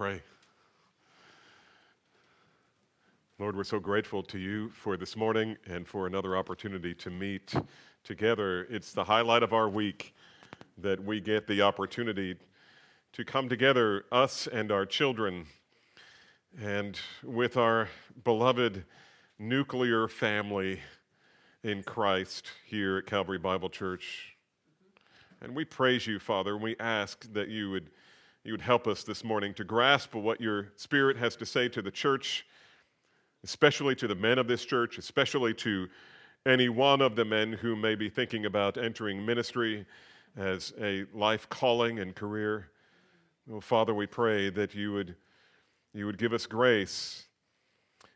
pray. Lord, we're so grateful to you for this morning and for another opportunity to meet together. It's the highlight of our week that we get the opportunity to come together, us and our children, and with our beloved nuclear family in Christ here at Calvary Bible Church. And we praise you, Father, and we ask that you would help us this morning to grasp what your Spirit has to say to the church, especially to the men of this church, especially to any one of the men who may be thinking about entering ministry as a life calling and career. Oh, Father, we pray that you would give us grace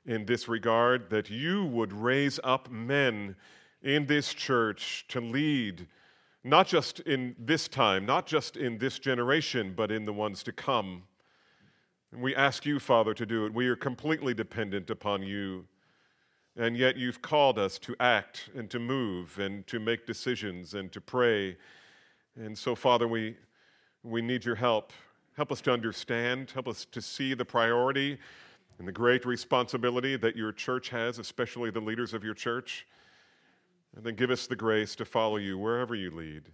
in this regard, that you would raise up men in this church to lead, not just in this time, not just in this generation, but in the ones to come. And we ask you, Father, to do it. We are completely dependent upon you, and yet you've called us to act and to move and to make decisions and to pray. And so, Father, we need your help. Help us to understand. Help us to see the priority and the great responsibility that your church has, especially the leaders of your church. And then give us the grace to follow you wherever you lead,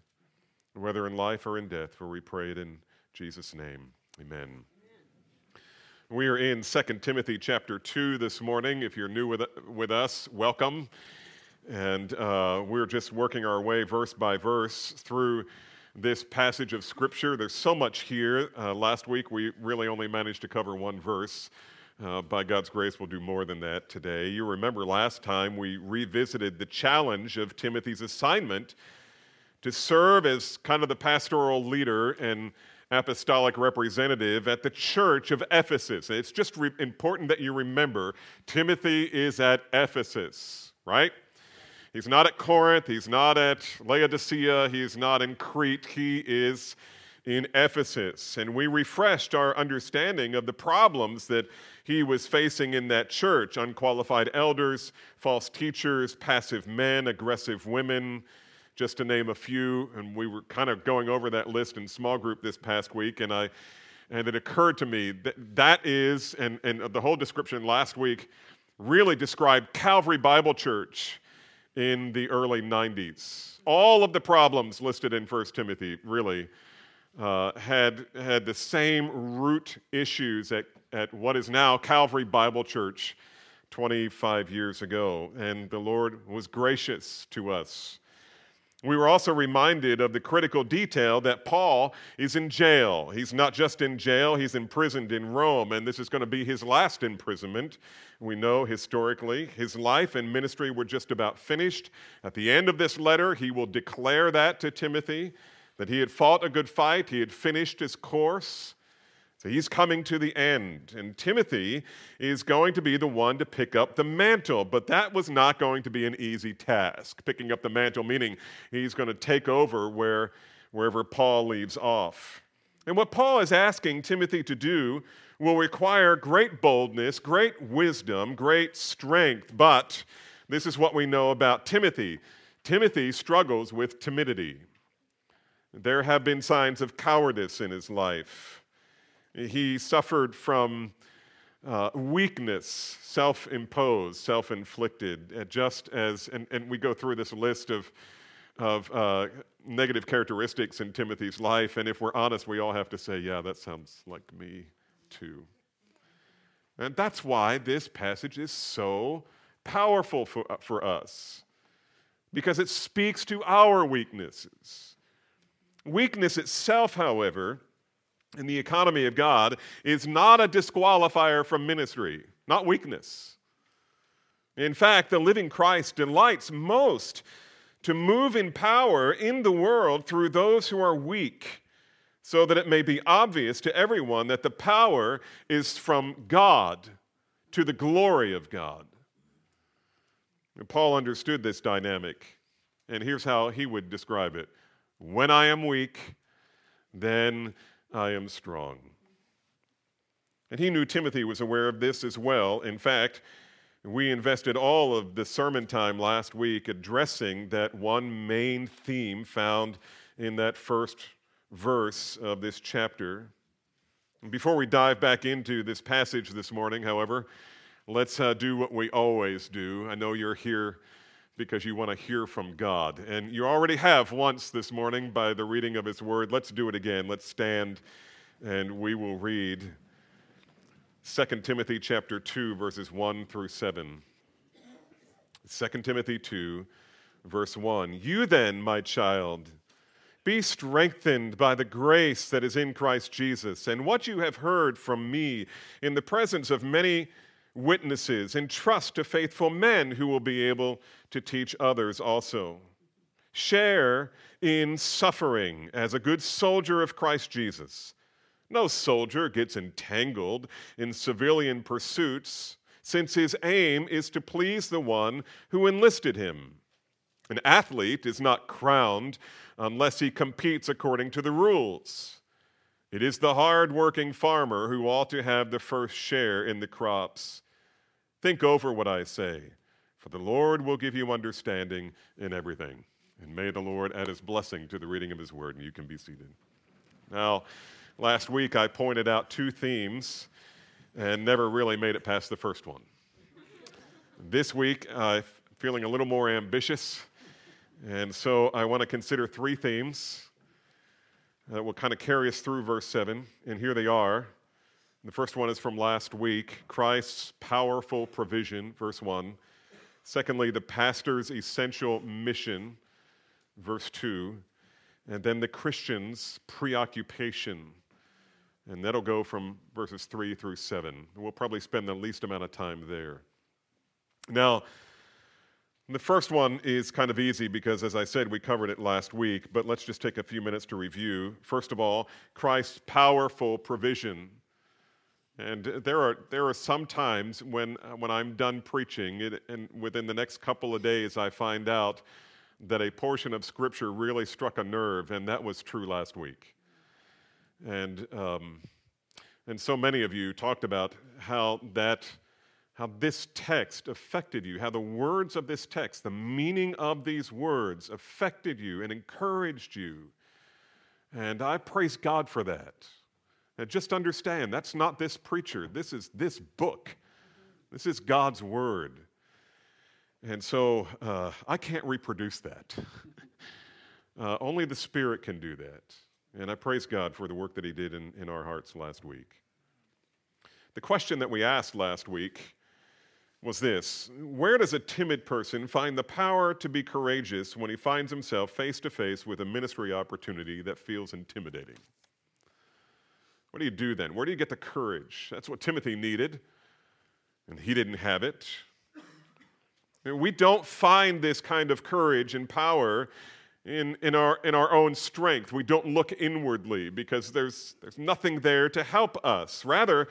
whether in life or in death, for we pray it in Jesus' name. Amen. Amen. We are in 2 Timothy chapter 2 this morning. If you're new with us, welcome. And we're just working our way verse by verse through this passage of Scripture. There's so much here. Last week, we really only managed to cover one verse. By God's grace, we'll do more than that today. You remember last time we revisited the challenge of Timothy's assignment to serve as kind of the pastoral leader and apostolic representative at the church of Ephesus. It's just important that you remember Timothy is at Ephesus, right? He's not at Corinth. He's not at Laodicea. He's not in Crete. He is in Ephesus, and we refreshed our understanding of the problems that he was facing in that church: unqualified elders, false teachers, passive men, aggressive women, just to name a few. And we were kind of going over that list in small group this past week, and it occurred to me that is, and the whole description last week really described Calvary Bible Church in the early 90s. All of the problems listed in 1 Timothy really had the same root issues at what is now Calvary Bible Church 25 years ago, and the Lord was gracious to us. We were also reminded of the critical detail that Paul is in jail. He's not just in jail, he's imprisoned in Rome, and this is going to be his last imprisonment. We know historically his life and ministry were just about finished. At the end of this letter, he will declare that to Timothy, that he had fought a good fight, he had finished his course. So he's coming to the end, and Timothy is going to be the one to pick up the mantle, but that was not going to be an easy task. Picking up the mantle, meaning he's going to take over wherever Paul leaves off. And what Paul is asking Timothy to do will require great boldness, great wisdom, great strength, but this is what we know about Timothy. Timothy struggles with timidity. There have been signs of cowardice in his life. He suffered from weakness, self-imposed, self-inflicted, and we go through this list of negative characteristics in Timothy's life, and if we're honest, we all have to say, yeah, that sounds like me too. And that's why this passage is so powerful for us, because it speaks to our weaknesses. Weakness itself, however, in the economy of God, is not a disqualifier from ministry, not weakness. In fact, the living Christ delights most to move in power in the world through those who are weak, so that it may be obvious to everyone that the power is from God to the glory of God. And Paul understood this dynamic, and here's how he would describe it. When I am weak, then I am strong. And he knew Timothy was aware of this as well. In fact, we invested all of the sermon time last week addressing that one main theme found in that first verse of this chapter. Before we dive back into this passage this morning, however, let's do what we always do. I know you're here because you want to hear from God, and you already have once this morning by the reading of His Word. Let's do it again. Let's stand, and we will read 2 Timothy chapter 2, verses 1 through 7. 2 Timothy 2, verse 1. You then, my child, be strengthened by the grace that is in Christ Jesus, and what you have heard from me in the presence of many witnesses, entrust to faithful men who will be able to teach others also. Share in suffering as a good soldier of Christ Jesus. No soldier gets entangled in civilian pursuits, since his aim is to please the one who enlisted him. An athlete is not crowned unless he competes according to the rules. It is the hard-working farmer who ought to have the first share in the crops. Think over what I say, for the Lord will give you understanding in everything. And may the Lord add His blessing to the reading of His Word, and you can be seated. Now, last week I pointed out two themes and never really made it past the first one. This week I'm feeling a little more ambitious. And so I want to consider three themes that will kind of carry us through verse 7, and here they are. The first one is from last week, Christ's powerful provision, verse 1. Secondly, the pastor's essential mission, verse 2. And then the Christian's preoccupation, and that'll go from verses 3 through 7. We'll probably spend the least amount of time there. Now, the first one is kind of easy because, as I said, we covered it last week, but let's just take a few minutes to review. First of all, Christ's powerful provision. And there are some times when I'm done preaching, and within the next couple of days I find out that a portion of Scripture really struck a nerve, and that was true last week. And so many of you talked about how this text affected you, how the words of this text, the meaning of these words affected you and encouraged you. And I praise God for that. Now just understand, that's not this preacher. This is this book. This is God's Word. And so I can't reproduce that. Only the Spirit can do that. And I praise God for the work that He did in our hearts last week. The question that we asked last week was this: where does a timid person find the power to be courageous when he finds himself face to face with a ministry opportunity that feels intimidating? What do you do then? Where do you get the courage? That's what Timothy needed, and he didn't have it. And we don't find this kind of courage and power in our own strength. We don't look inwardly because there's nothing there to help us. Rather,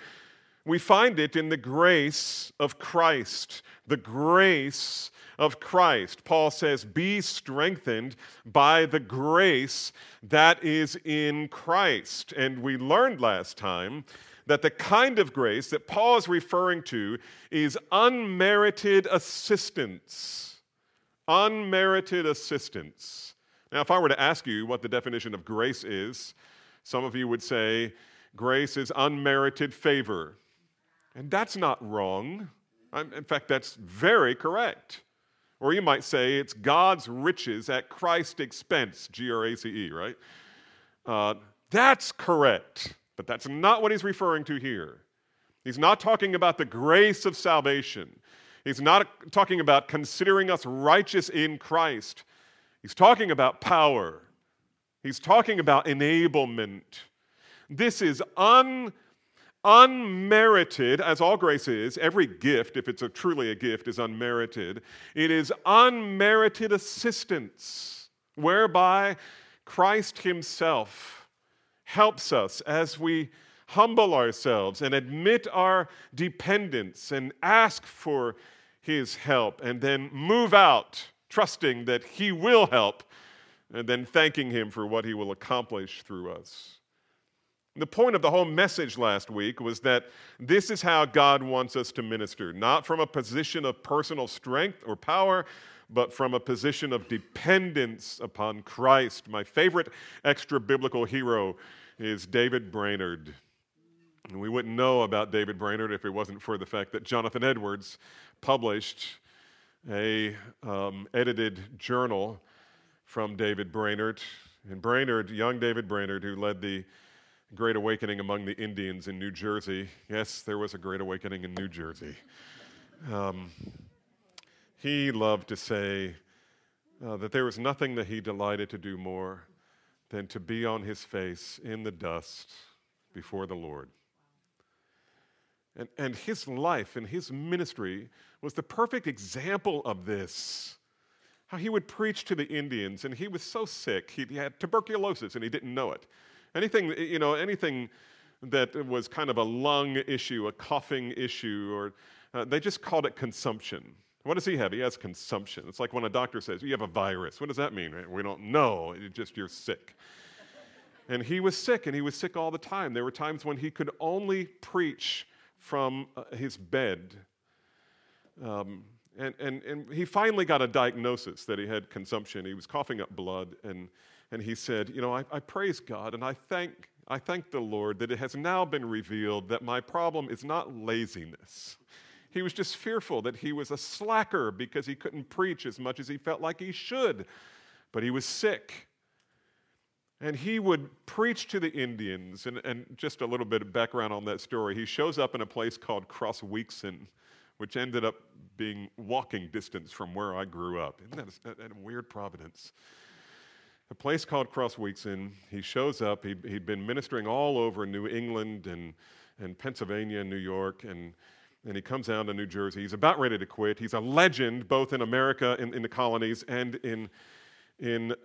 we find it in the grace of Christ, the grace of Christ. Paul says, be strengthened by the grace that is in Christ. And we learned last time that the kind of grace that Paul is referring to is unmerited assistance. Unmerited assistance. Now, if I were to ask you what the definition of grace is, some of you would say grace is unmerited favor. And that's not wrong. In fact, that's very correct. Or you might say it's God's riches at Christ's expense, Grace, right? That's correct, but that's not what he's referring to here. He's not talking about the grace of salvation. He's not talking about considering us righteous in Christ. He's talking about power. He's talking about enablement. This is unmerited, as all grace is. Every gift, if it's truly a gift, is unmerited. It is unmerited assistance, whereby Christ Himself helps us as we humble ourselves and admit our dependence and ask for His help, and then move out, trusting that He will help, and then thanking Him for what He will accomplish through us. The point of the whole message last week was that this is how God wants us to minister, not from a position of personal strength or power, but from a position of dependence upon Christ. My favorite extra-biblical hero is David Brainerd. And we wouldn't know about David Brainerd if it wasn't for the fact that Jonathan Edwards published a edited journal from David Brainerd. And Brainerd, young David Brainerd, who led the Great Awakening among the Indians in New Jersey. Yes, there was a Great Awakening in New Jersey. He loved to say that there was nothing that he delighted to do more than to be on his face in the dust before the Lord. And his life and his ministry was the perfect example of this. How he would preach to the Indians, and he was so sick. He had tuberculosis, and he didn't know it. Anything that was kind of a lung issue, a coughing issue, or they just called it consumption. What does he have? He has consumption. It's like when a doctor says, you have a virus. What does that mean? We don't know. It's just you're sick. And he was sick, and he was sick all the time. There were times when he could only preach from his bed. And he finally got a diagnosis that he had consumption. He was coughing up blood, and he said, I praise God, and I thank the Lord that it has now been revealed that my problem is not laziness. He was just fearful that he was a slacker because he couldn't preach as much as he felt like he should. But he was sick. And he would preach to the Indians. And just a little bit of background on that story. He shows up in a place called Crosswicks, which ended up being walking distance from where I grew up. Isn't that a weird providence? A place called Crosswicks, he shows up. He'd been ministering all over New England and Pennsylvania and New York, and he comes down to New Jersey. He's about ready to quit. He's a legend both in America, in the colonies, and in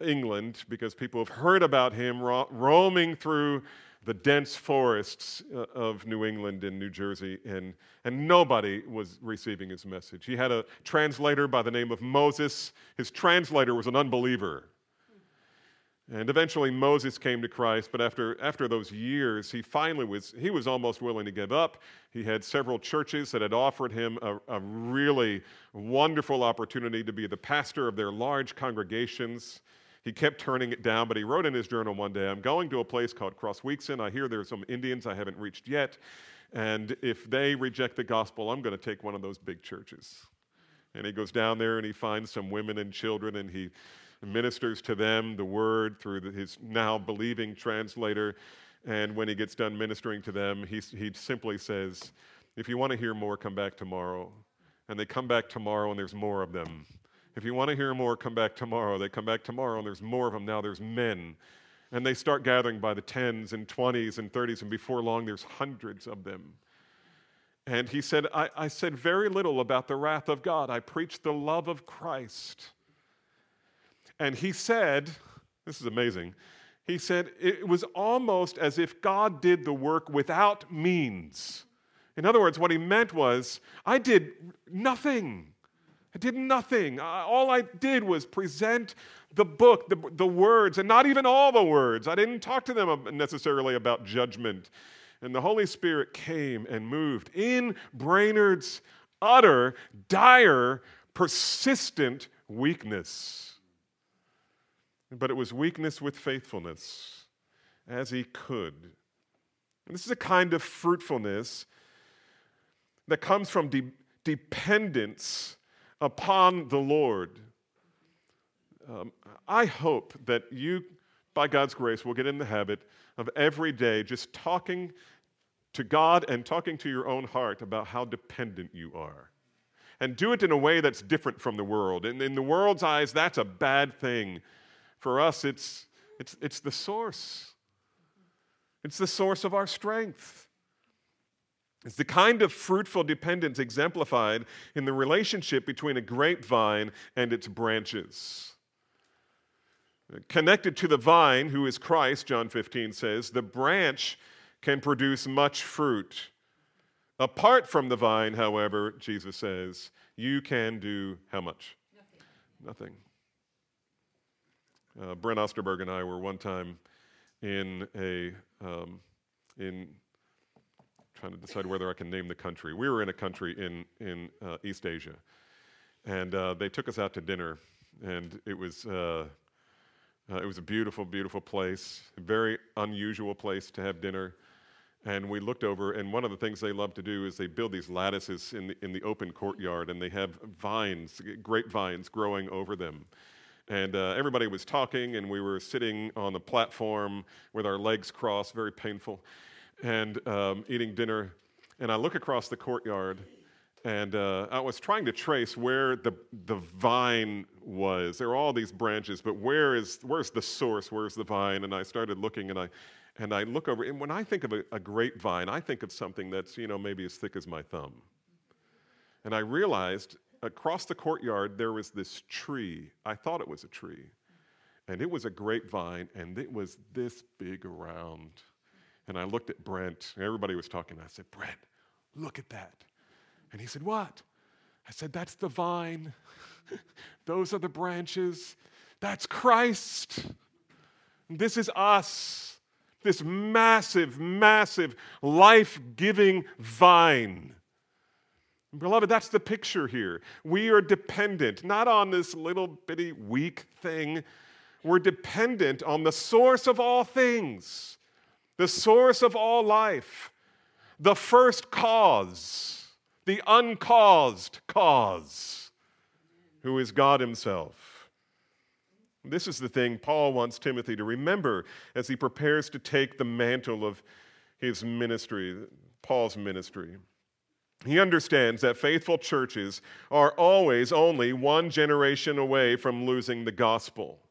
England, because people have heard about him roaming through the dense forests of New England and New Jersey, and nobody was receiving his message. He had a translator by the name of Moses. His translator was an unbeliever. And eventually Moses came to Christ, but after those years, he was almost willing to give up. He had several churches that had offered him a really wonderful opportunity to be the pastor of their large congregations. He kept turning it down, but he wrote in his journal one day, I'm going to a place called Crosswicks. I hear there's some Indians I haven't reached yet, and if they reject the gospel, I'm going to take one of those big churches. And he goes down there and he finds some women and children, and he ministers to them the word through his now believing translator. And when he gets done ministering to them, he simply says, if you want to hear more, come back tomorrow. And they come back tomorrow, and there's more of them. If you want to hear more, come back tomorrow. They come back tomorrow, and there's more of them. Now there's men. And they start gathering by the 10s and 20s and 30s, and before long there's hundreds of them. And he said, I said very little about the wrath of God. I preached the love of Christ. And he said, this is amazing, he said, it was almost as if God did the work without means. In other words, what he meant was, I did nothing. I did nothing. All I did was present the book, the words, and not even all the words. I didn't talk to them necessarily about judgment. And the Holy Spirit came and moved in Brainerd's utter, dire, persistent weakness. But it was weakness with faithfulness, as he could. And this is a kind of fruitfulness that comes from dependence upon the Lord. I hope that you, by God's grace, will get in the habit of every day just talking to God and talking to your own heart about how dependent you are. And do it in a way that's different from the world. And in the world's eyes, that's a bad thing. For us, it's the source. It's the source of our strength. It's the kind of fruitful dependence exemplified in the relationship between a grapevine and its branches. Connected to the vine, who is Christ, John 15 says, the branch can produce much fruit. Apart from the vine, however, Jesus says, you can do how much? Nothing. Brent Osterberg and I were one time trying to decide whether I can name the country. We were in a country in East Asia, and they took us out to dinner, and it was a beautiful, beautiful place, a very unusual place to have dinner, And we looked over, and one of the things they love to do is they build these lattices in the open courtyard, and they have vines, grapevines growing over them. And everybody was talking, and we were sitting on the platform with our legs crossed, very painful, and eating dinner. And I look across the courtyard, and I was trying to trace where the vine was. There are all these branches, but where's the source? Where's the vine? And I started looking, and I look over, and when I think of a grapevine, I think of something that's, maybe as thick as my thumb. And I realized across the courtyard there was this tree. I thought it was a tree. And it was a grapevine, and it was this big around. And I looked at Brent, and everybody was talking. I said, "Brent, look at that." And he said, "What?" I said, "That's the vine. Those are the branches. That's Christ. This is us. This massive, massive, life-giving vine." Beloved, that's the picture here. We are dependent, not on this little bitty weak thing. We're dependent on the source of all things, the source of all life, the first cause, the uncaused cause, who is God himself. This is the thing Paul wants Timothy to remember as he prepares to take the mantle of his ministry, Paul's ministry. He understands that faithful churches are always only one generation away from losing the gospel,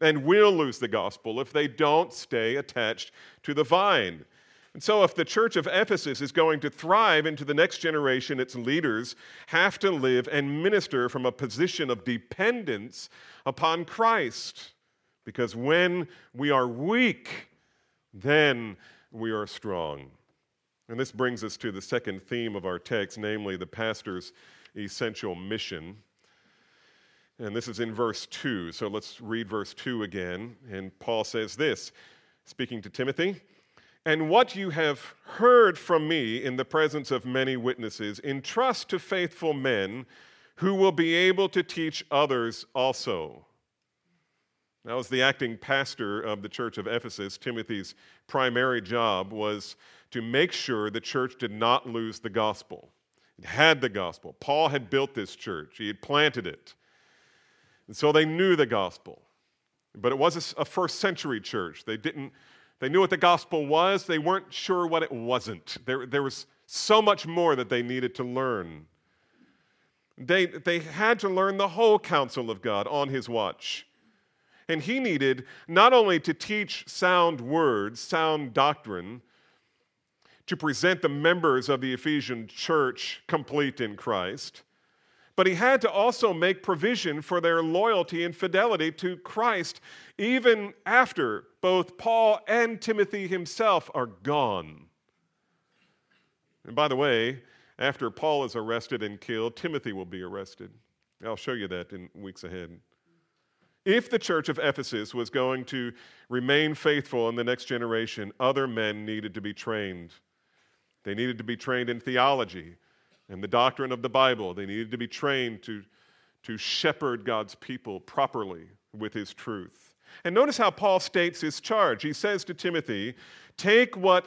and will lose the gospel if they don't stay attached to the vine. And so if the church of Ephesus is going to thrive into the next generation, its leaders have to live and minister from a position of dependence upon Christ. Because when we are weak, then we are strong. And this brings us to the second theme of our text, namely the pastor's essential mission. And this is in verse 2. So let's read verse 2 again. And Paul says this, speaking to Timothy, "And what you have heard from me in the presence of many witnesses, entrust to faithful men who will be able to teach others also." That was the acting pastor of the church of Ephesus. Timothy's primary job was to make sure the church did not lose the gospel. It had the gospel. Paul had built this church. He had planted it. And so they knew the gospel. But it was a first century church. They knew what the gospel was. They weren't sure what it wasn't. There was so much more that they needed to learn. They had to learn the whole counsel of God on his watch. And he needed not only to teach sound words, sound doctrine, to present the members of the Ephesian church complete in Christ, but he had to also make provision for their loyalty and fidelity to Christ, even after both Paul and Timothy himself are gone. And by the way, after Paul is arrested and killed, Timothy will be arrested. I'll show you that in weeks ahead. If the church of Ephesus was going to remain faithful in the next generation, other men needed to be trained. They needed to be trained in theology and the doctrine of the Bible. They needed to be trained to shepherd God's people properly with his truth. And notice how Paul states his charge. He says to Timothy, take what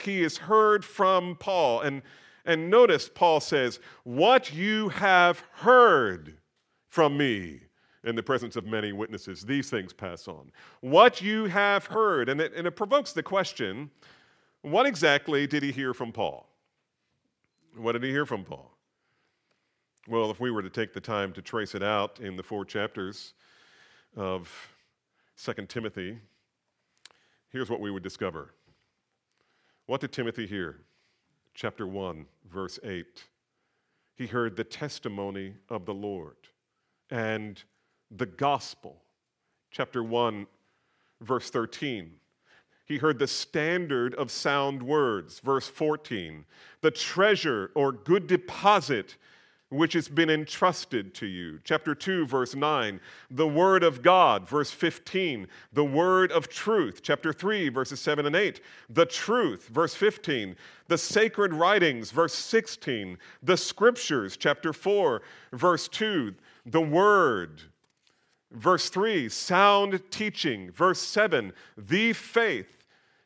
he has heard from Paul. And notice Paul says, "What you have heard from me in the presence of many witnesses, these things pass on." What you have heard. And it provokes the question, what exactly did he hear from Paul? What did he hear from Paul? Well, if we were to take the time to trace it out in the 4 chapters of 2 Timothy, here's what we would discover. What did Timothy hear? Chapter 1, verse 8. He heard the testimony of the Lord and the gospel. Chapter 1, verse 13. He heard the standard of sound words, verse 14, the treasure or good deposit which has been entrusted to you, chapter 2, verse 9, the word of God, verse 15, the word of truth, chapter 3, verses 7 and 8, the truth, verse 15, the sacred writings, verse 16, the scriptures, chapter 4, verse 2, the word, verse 3, sound teaching. Verse 7, the faith.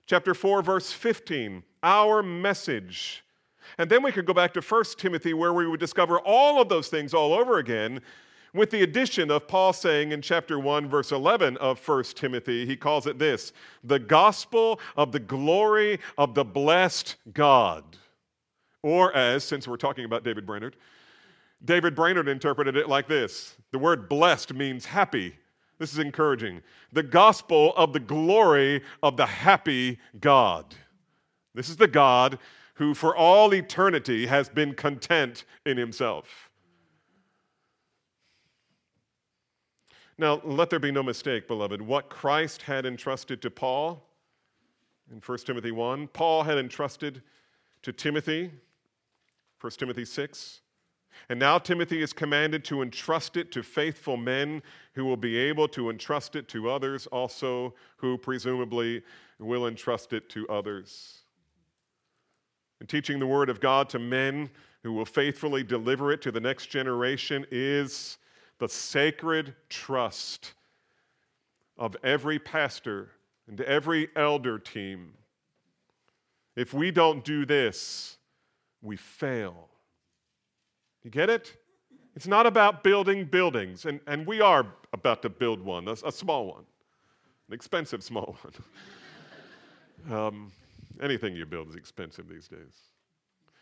chapter 4, verse 15, our message. And then we could go back to 1 Timothy where we would discover all of those things all over again with the addition of Paul saying in chapter 1, verse 11 of 1 Timothy, he calls it this, the gospel of the glory of the blessed God. Or as, since we're talking about David Brainerd interpreted it like this. The word blessed means happy. This is encouraging. The gospel of the glory of the happy God. This is the God who for all eternity has been content in himself. Now, let there be no mistake, beloved. What Christ had entrusted to Paul in 1 Timothy 1, Paul had entrusted to Timothy, 1 Timothy 6. And now Timothy is commanded to entrust it to faithful men who will be able to entrust it to others also, who presumably will entrust it to others. And teaching the word of God to men who will faithfully deliver it to the next generation is the sacred trust of every pastor and every elder team. If we don't do this, we fail. You get it? It's not about building buildings, and we are about to build one, a small one, an expensive small one. Anything you build is expensive these days.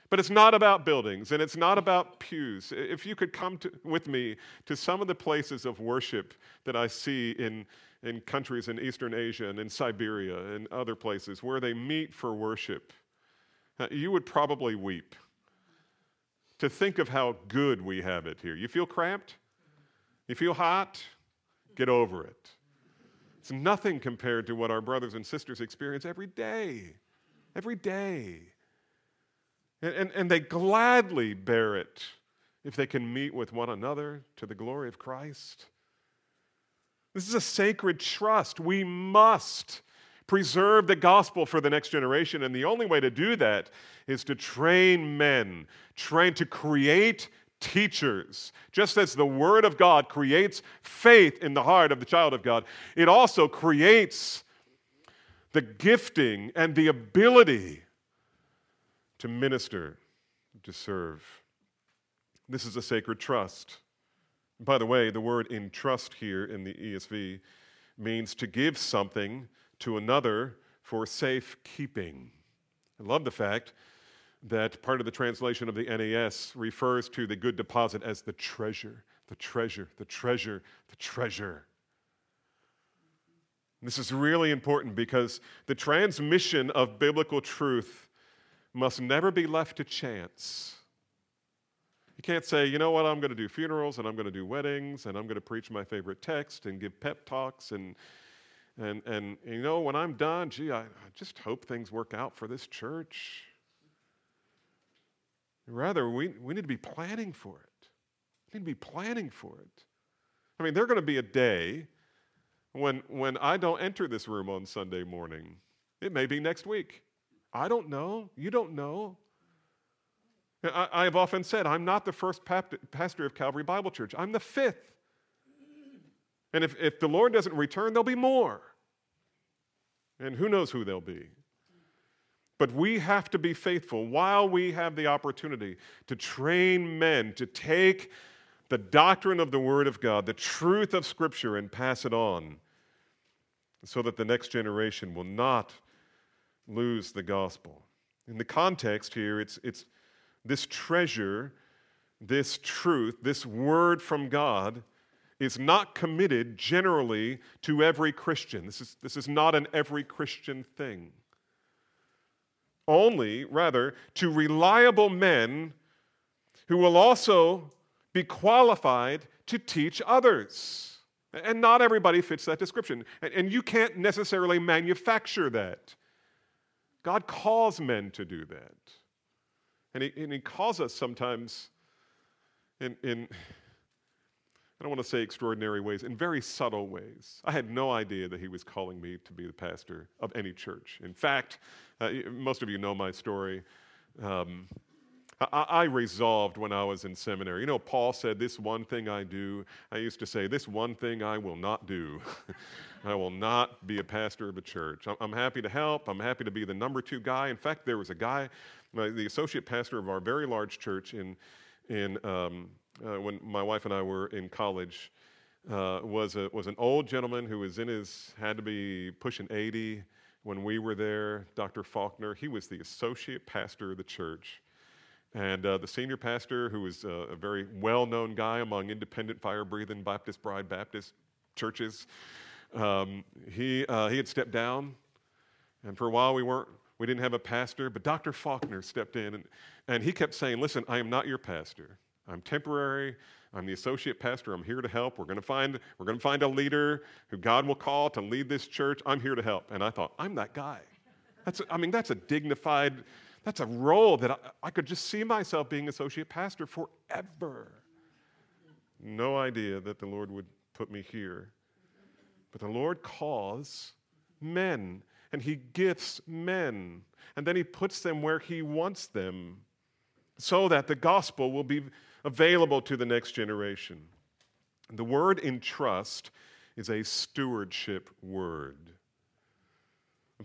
But it's not about buildings, and it's not about pews. If you could come with me to some of the places of worship that I see in countries in Eastern Asia and in Siberia and other places where they meet for worship, you would probably weep to think of how good we have it here. You feel cramped? You feel hot? Get over it. It's nothing compared to what our brothers and sisters experience every day. Every day. And they gladly bear it if they can meet with one another to the glory of Christ. This is a sacred trust. We must preserve the gospel for the next generation, and the only way to do that is to train men, train to create teachers. Just as the Word of God creates faith in the heart of the child of God, it also creates the gifting and the ability to minister, to serve. This is a sacred trust. By the way, the word entrust here in the ESV means to give something to another for safekeeping. I love the fact that part of the translation of the NAS refers to the good deposit as the treasure, the treasure, the treasure, the treasure. This is really important because the transmission of biblical truth must never be left to chance. You can't say, you know what, I'm going to do funerals and I'm going to do weddings and I'm going to preach my favorite text and give pep talks and you know, when I'm done, I just hope things work out for this church. Rather, we need to be planning for it. We need to be planning for it. I mean, there's going to be a day when I don't enter this room on Sunday morning. It may be next week. I don't know. You don't know. I have often said, I'm not the first pastor of Calvary Bible Church. I'm the fifth. And if the Lord doesn't return, there'll be more. And who knows who they'll be. But we have to be faithful while we have the opportunity to train men to take the doctrine of the Word of God, the truth of Scripture, and pass it on so that the next generation will not lose the gospel. In the context here, it's this treasure, this truth, this word from God is not committed generally to every Christian. This is not an every Christian thing. Only, rather, to reliable men who will also be qualified to teach others. And not everybody fits that description. And you can't necessarily manufacture that. God calls men to do that. And he calls us sometimes in I don't want to say extraordinary ways, in very subtle ways. I had no idea that he was calling me to be the pastor of any church. In fact, most of you know my story. I resolved when I was in seminary. You know, Paul said, this one thing I do. I used to say, this one thing I will not do. I will not be a pastor of a church. I'm happy to help. I'm happy to be the number two guy. In fact, there was a guy, the associate pastor of our very large church when my wife and I were in college, was an old gentleman who was had to be pushing 80 when we were there, Dr. Faulkner. He was the associate pastor of the church. And the senior pastor, who was a very well-known guy among independent, fire-breathing Baptist, Bride Baptist churches, he had stepped down. And for a while we didn't have a pastor, but Dr. Faulkner stepped in, and he kept saying, listen, I am not your pastor. I'm temporary. I'm the associate pastor. I'm here to help. We're going to find a leader who God will call to lead this church. I'm here to help. And I thought, I'm that guy. That's a dignified, that's a role that I could just see myself being associate pastor forever. No idea that the Lord would put me here. But the Lord calls men, and he gifts men, and then he puts them where he wants them, so that the gospel will be available to the next generation. The word entrust is a stewardship word.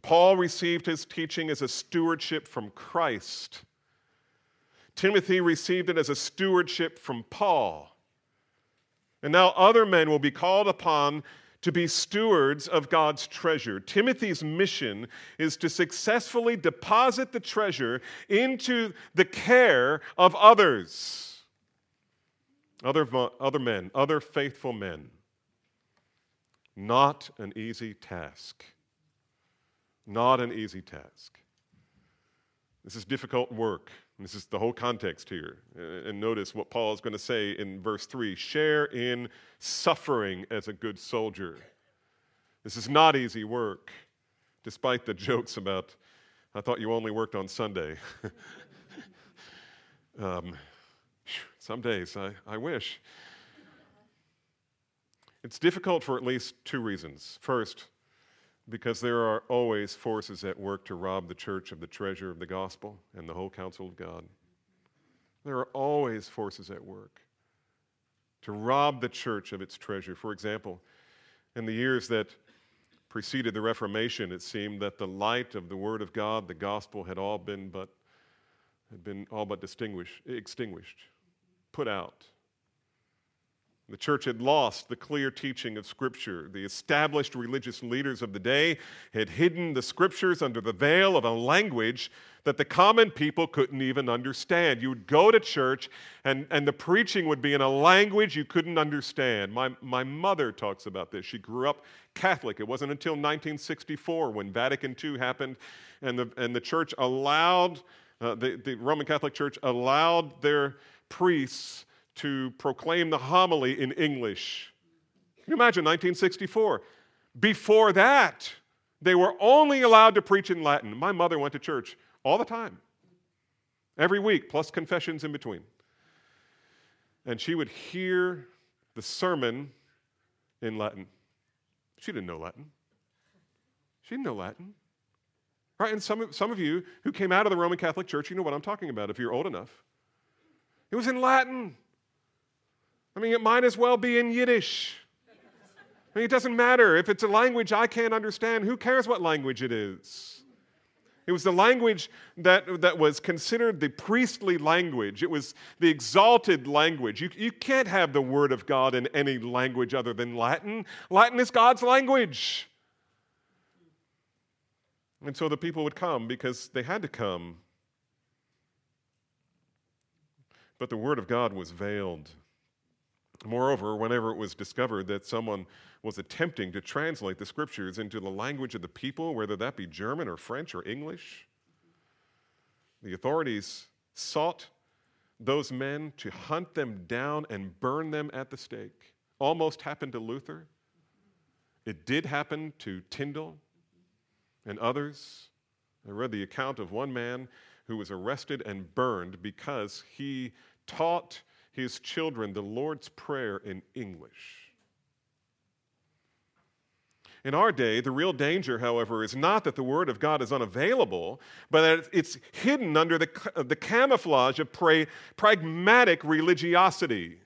Paul received his teaching as a stewardship from Christ. Timothy received it as a stewardship from Paul. And now other men will be called upon to be stewards of God's treasure. Timothy's mission is to successfully deposit the treasure into the care of others. Other men, other faithful men. Not an easy task. Not an easy task. This is difficult work. This is the whole context here. And notice what Paul is going to say in verse 3. Share in suffering as a good soldier. This is not easy work, despite the jokes about, I thought you only worked on Sunday. Some days, I wish. It's difficult for at least two reasons. First, because there are always forces at work to rob the church of the treasure of the gospel and the whole counsel of God. There are always forces at work to rob the church of its treasure. For example, in the years that preceded the Reformation, it seemed that the light of the Word of God, the gospel, had been all but extinguished, put out. The church had lost the clear teaching of Scripture. The established religious leaders of the day had hidden the Scriptures under the veil of a language that the common people couldn't even understand. You would go to church, and the preaching would be in a language you couldn't understand. My mother talks about this. She grew up Catholic. It wasn't until 1964 when Vatican II happened, and the church allowed, the Roman Catholic Church allowed their priests to proclaim the homily in English. Can you imagine 1964? Before that, they were only allowed to preach in Latin. My mother went to church all the time, every week, plus confessions in between. And she would hear the sermon in Latin. She didn't know Latin. Right? And some of you who came out of the Roman Catholic Church, you know what I'm talking about if you're old enough. It was in Latin. I mean, it might as well be in Yiddish. I mean, it doesn't matter. If it's a language I can't understand, who cares what language it is? It was the language that was considered the priestly language. It was the exalted language. You can't have the Word of God in any language other than Latin. Latin is God's language. And so the people would come because they had to come. But the Word of God was veiled. Moreover, whenever it was discovered that someone was attempting to translate the Scriptures into the language of the people, whether that be German or French or English, the authorities sought those men to hunt them down and burn them at the stake. Almost happened to Luther. It did happen to Tyndale and others. I read the account of one man who was arrested and burned because he taught his children the Lord's Prayer in English. In our day, the real danger, however, is not that the Word of God is unavailable, but that it's hidden under the camouflage of pragmatic religiosity.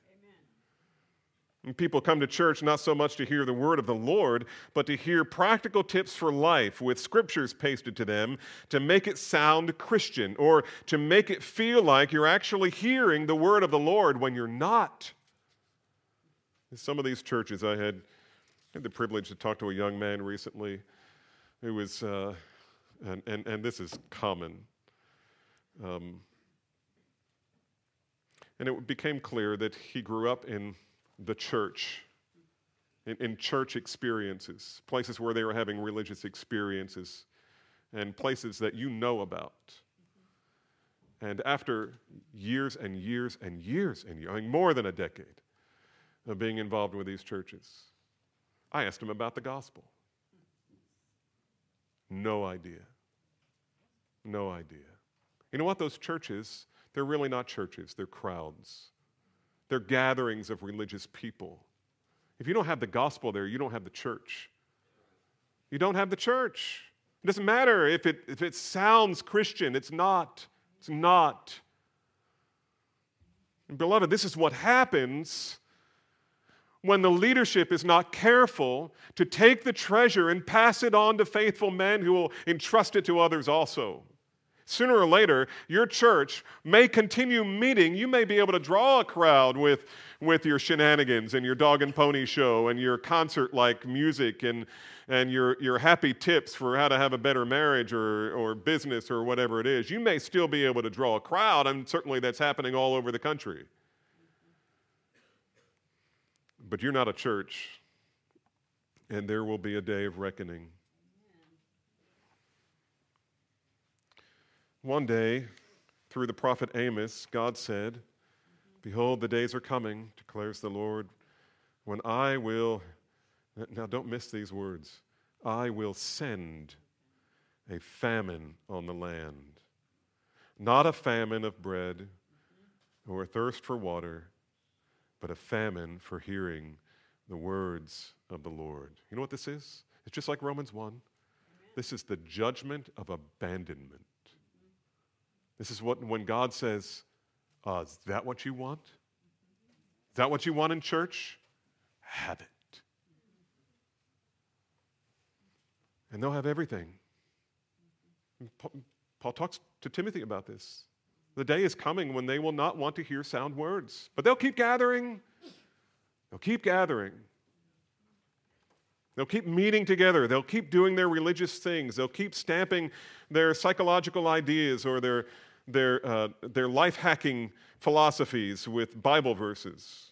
And people come to church not so much to hear the word of the Lord, but to hear practical tips for life with scriptures pasted to them to make it sound Christian or to make it feel like you're actually hearing the word of the Lord when you're not. In some of these churches, I had the privilege to talk to a young man recently who was, and this is common, and it became clear that he grew up in the church, in church experiences, places where they were having religious experiences, and places that you know about. And after years and years and years and years, I mean, more than a decade of being involved with these churches, I asked him about the gospel. No idea. No idea. You know what? Those churches, they're really not churches, they're crowds. They're gatherings of religious people. If you don't have the gospel there, you don't have the church. You don't have the church. It doesn't matter if it sounds Christian. It's not. It's not. And beloved, this is what happens when the leadership is not careful to take the treasure and pass it on to faithful men who will entrust it to others also. Sooner or later, your church may continue meeting. You may be able to draw a crowd with your shenanigans and your dog and pony show and your concert-like music and your happy tips for how to have a better marriage or business or whatever it is. You may still be able to draw a crowd, and certainly that's happening all over the country. But you're not a church, and there will be a day of reckoning. One day, through the prophet Amos, God said, "Behold, the days are coming, declares the Lord, when I will," now don't miss these words, "I will send a famine on the land, not a famine of bread or a thirst for water, but a famine for hearing the words of the Lord." You know what this is? It's just like Romans 1. Amen. This is the judgment of abandonment. This is what when God says, "Is that what you want? Is that what you want in church? Have it." And they'll have everything. Paul talks to Timothy about this. The day is coming when they will not want to hear sound words, but they'll keep gathering. They'll keep gathering. They'll keep meeting together. They'll keep doing their religious things. They'll keep stamping their psychological ideas or their life-hacking philosophies with Bible verses.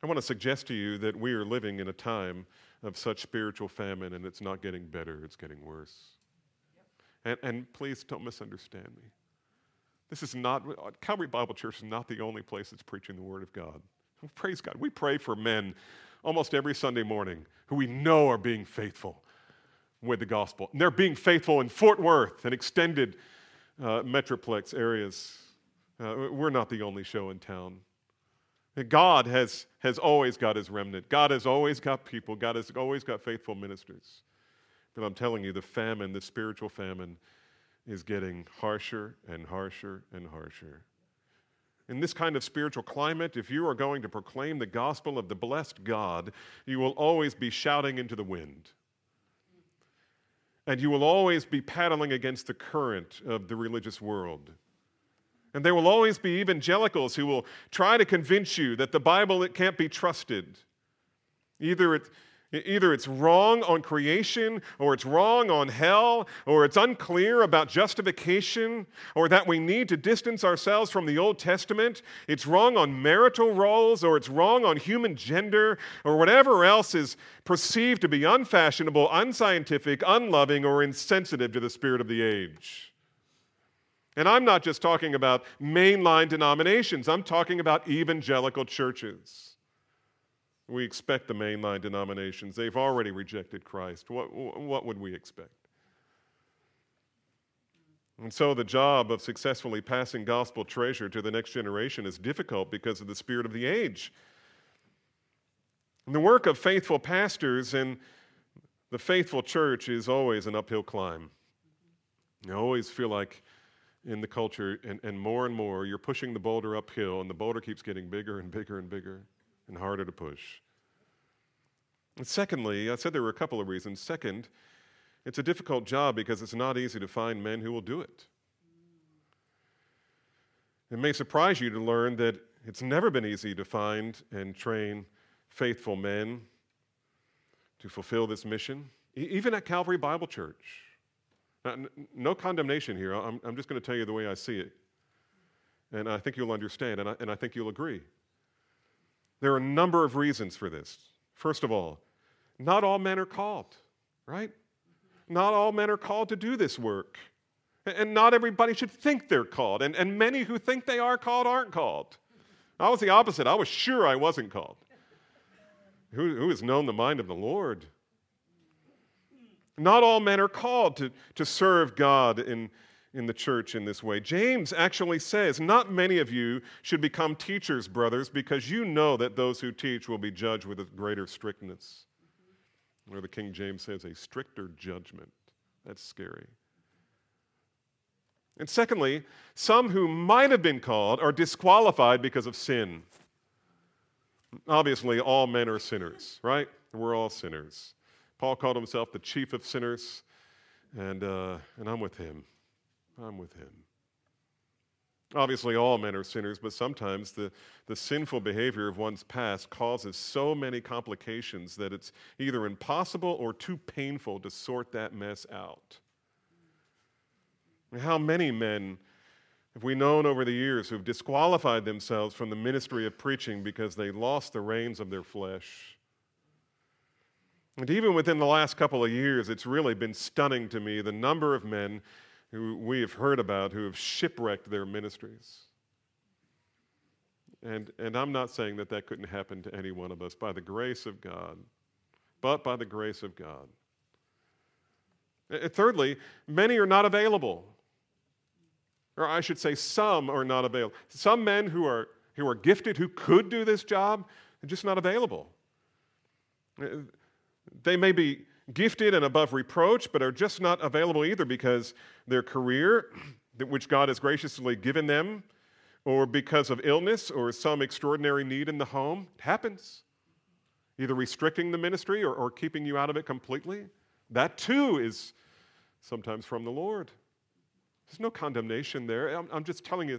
I want to suggest to you that we are living in a time of such spiritual famine, and it's not getting better, it's getting worse. And please don't misunderstand me. This is not, Calvary Bible Church is not the only place that's preaching the Word of God. Praise God. We pray for men almost every Sunday morning who we know are being faithful with the gospel. And they're being faithful in Fort Worth and extended Metroplex areas. We're not the only show in town. God has always got his remnant. God has always got people. God has always got faithful ministers. But I'm telling you, the famine, the spiritual famine, is getting harsher and harsher and harsher. In this kind of spiritual climate, if you are going to proclaim the gospel of the blessed God, you will always be shouting into the wind. And you will always be paddling against the current of the religious world. And there will always be evangelicals who will try to convince you that the Bible, it can't be trusted. Either it's wrong on creation, or it's wrong on hell, or it's unclear about justification, or that we need to distance ourselves from the Old Testament. It's wrong on marital roles, or it's wrong on human gender, or whatever else is perceived to be unfashionable, unscientific, unloving, or insensitive to the spirit of the age. And I'm not just talking about mainline denominations. I'm talking about evangelical churches. We expect the mainline denominations. They've already rejected Christ. What would we expect? And so the job of successfully passing gospel treasure to the next generation is difficult because of the spirit of the age. And the work of faithful pastors and the faithful church is always an uphill climb. You always feel like in the culture, and more, you're pushing the boulder uphill, and the boulder keeps getting bigger and bigger and bigger and harder to push. And secondly, I said there were a couple of reasons. Second, it's a difficult job because it's not easy to find men who will do it. It may surprise you to learn that it's never been easy to find and train faithful men to fulfill this mission, even at Calvary Bible Church. Now, no condemnation here. I'm just going to tell you the way I see it, and I think you'll understand, and I think you'll agree. There are a number of reasons for this. First of all, not all men are called, right? Not all men are called to do this work. And not everybody should think they're called. And many who think they are called aren't called. I was the opposite. I was sure I wasn't called. Who has known the mind of the Lord? Not all men are called to serve God in the church in this way. James actually says, not many of you should become teachers, brothers, because you know that those who teach will be judged with a greater strictness. Or the King James says, a stricter judgment. That's scary. And secondly, some who might have been called are disqualified because of sin. Obviously, all men are sinners, right? We're all sinners. Paul called himself the chief of sinners, and I'm with him. Obviously, all men are sinners, but sometimes the sinful behavior of one's past causes so many complications that it's either impossible or too painful to sort that mess out. How many men have we known over the years who've disqualified themselves from the ministry of preaching because they lost the reins of their flesh? And even within the last couple of years, it's really been stunning to me the number of men who we have heard about who have shipwrecked their ministries. And I'm not saying that couldn't happen to any one of us by the grace of God, but by the grace of God. And thirdly, many are not available. Or I should say some are not available. Some men who are gifted, who could do this job, are just not available. They may be gifted and above reproach, but are just not available either because their career, which God has graciously given them, or because of illness or some extraordinary need in the home, it happens. Either restricting the ministry or keeping you out of it completely. That too is sometimes from the Lord. There's no condemnation there. I'm just telling you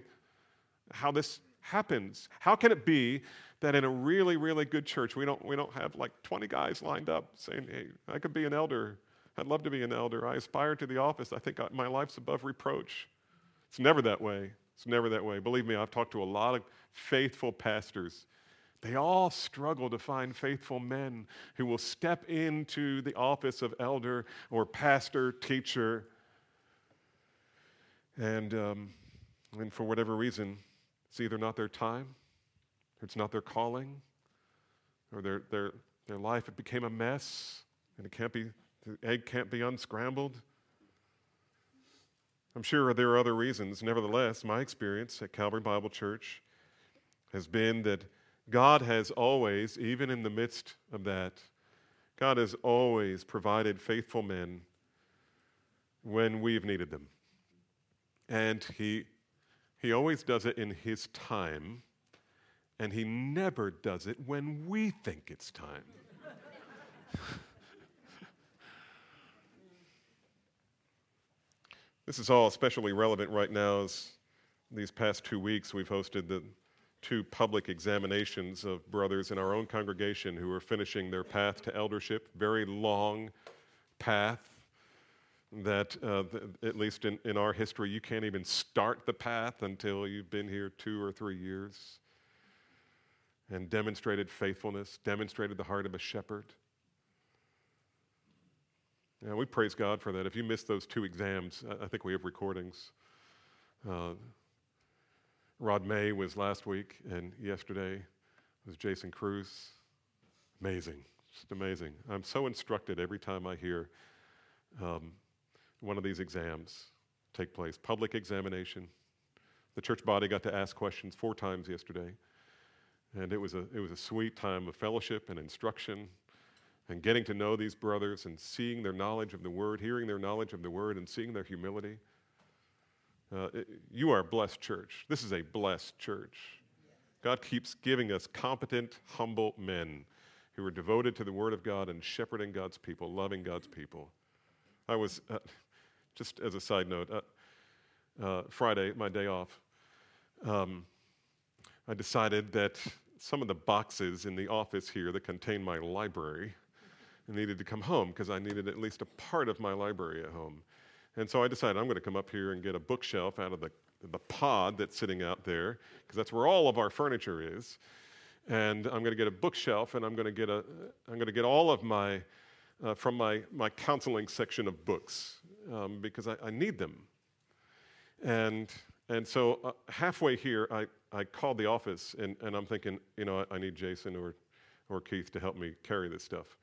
how this happens. How can it be that in a really, really good church, we don't have like 20 guys lined up saying, hey, I could be an elder. I'd love to be an elder. I aspire to the office. I think my life's above reproach. It's never that way. Believe me, I've talked to a lot of faithful pastors. They all struggle to find faithful men who will step into the office of elder or pastor, teacher. And for whatever reason, it's either not their time, or it's not their calling, or their life, it became a mess, and the egg can't be unscrambled. I'm sure there are other reasons. Nevertheless, my experience at Calvary Bible Church has been that God has always, even in the midst of that, God has always provided faithful men when we've needed them. And he always does it in his time, and he never does it when we think it's time. This is all especially relevant right now as these past 2 weeks we've hosted the two public examinations of brothers in our own congregation who are finishing their path to eldership, very long path. That at least in our history, you can't even start the path until you've been here 2 or 3 years and demonstrated faithfulness, demonstrated the heart of a shepherd. Yeah, we praise God for that. If you missed those two exams, I think we have recordings. Rod May was last week, and yesterday was Jason Cruz. Amazing, just amazing. I'm so instructed every time I hear one of these exams take place, public examination. The church body got to ask questions 4 times yesterday, And it was a sweet time of fellowship and instruction and getting to know these brothers and seeing their knowledge of the Word, hearing their knowledge of the Word, and seeing their humility. You are a blessed church. This is a blessed church. God keeps giving us competent, humble men who are devoted to the Word of God and shepherding God's people, loving God's people. I was, just as a side note, Friday, my day off, I decided that some of the boxes in the office here that contain my library needed to come home because I needed at least a part of my library at home. And so I decided I'm going to come up here and get a bookshelf out of the pod that's sitting out there, because that's where all of our furniture is. And I'm going to get a bookshelf, and I'm going to get all of my from my counseling section of books, because I need them. And so halfway here, I called the office, and I'm thinking, you know, I need Jason or Keith to help me carry this stuff.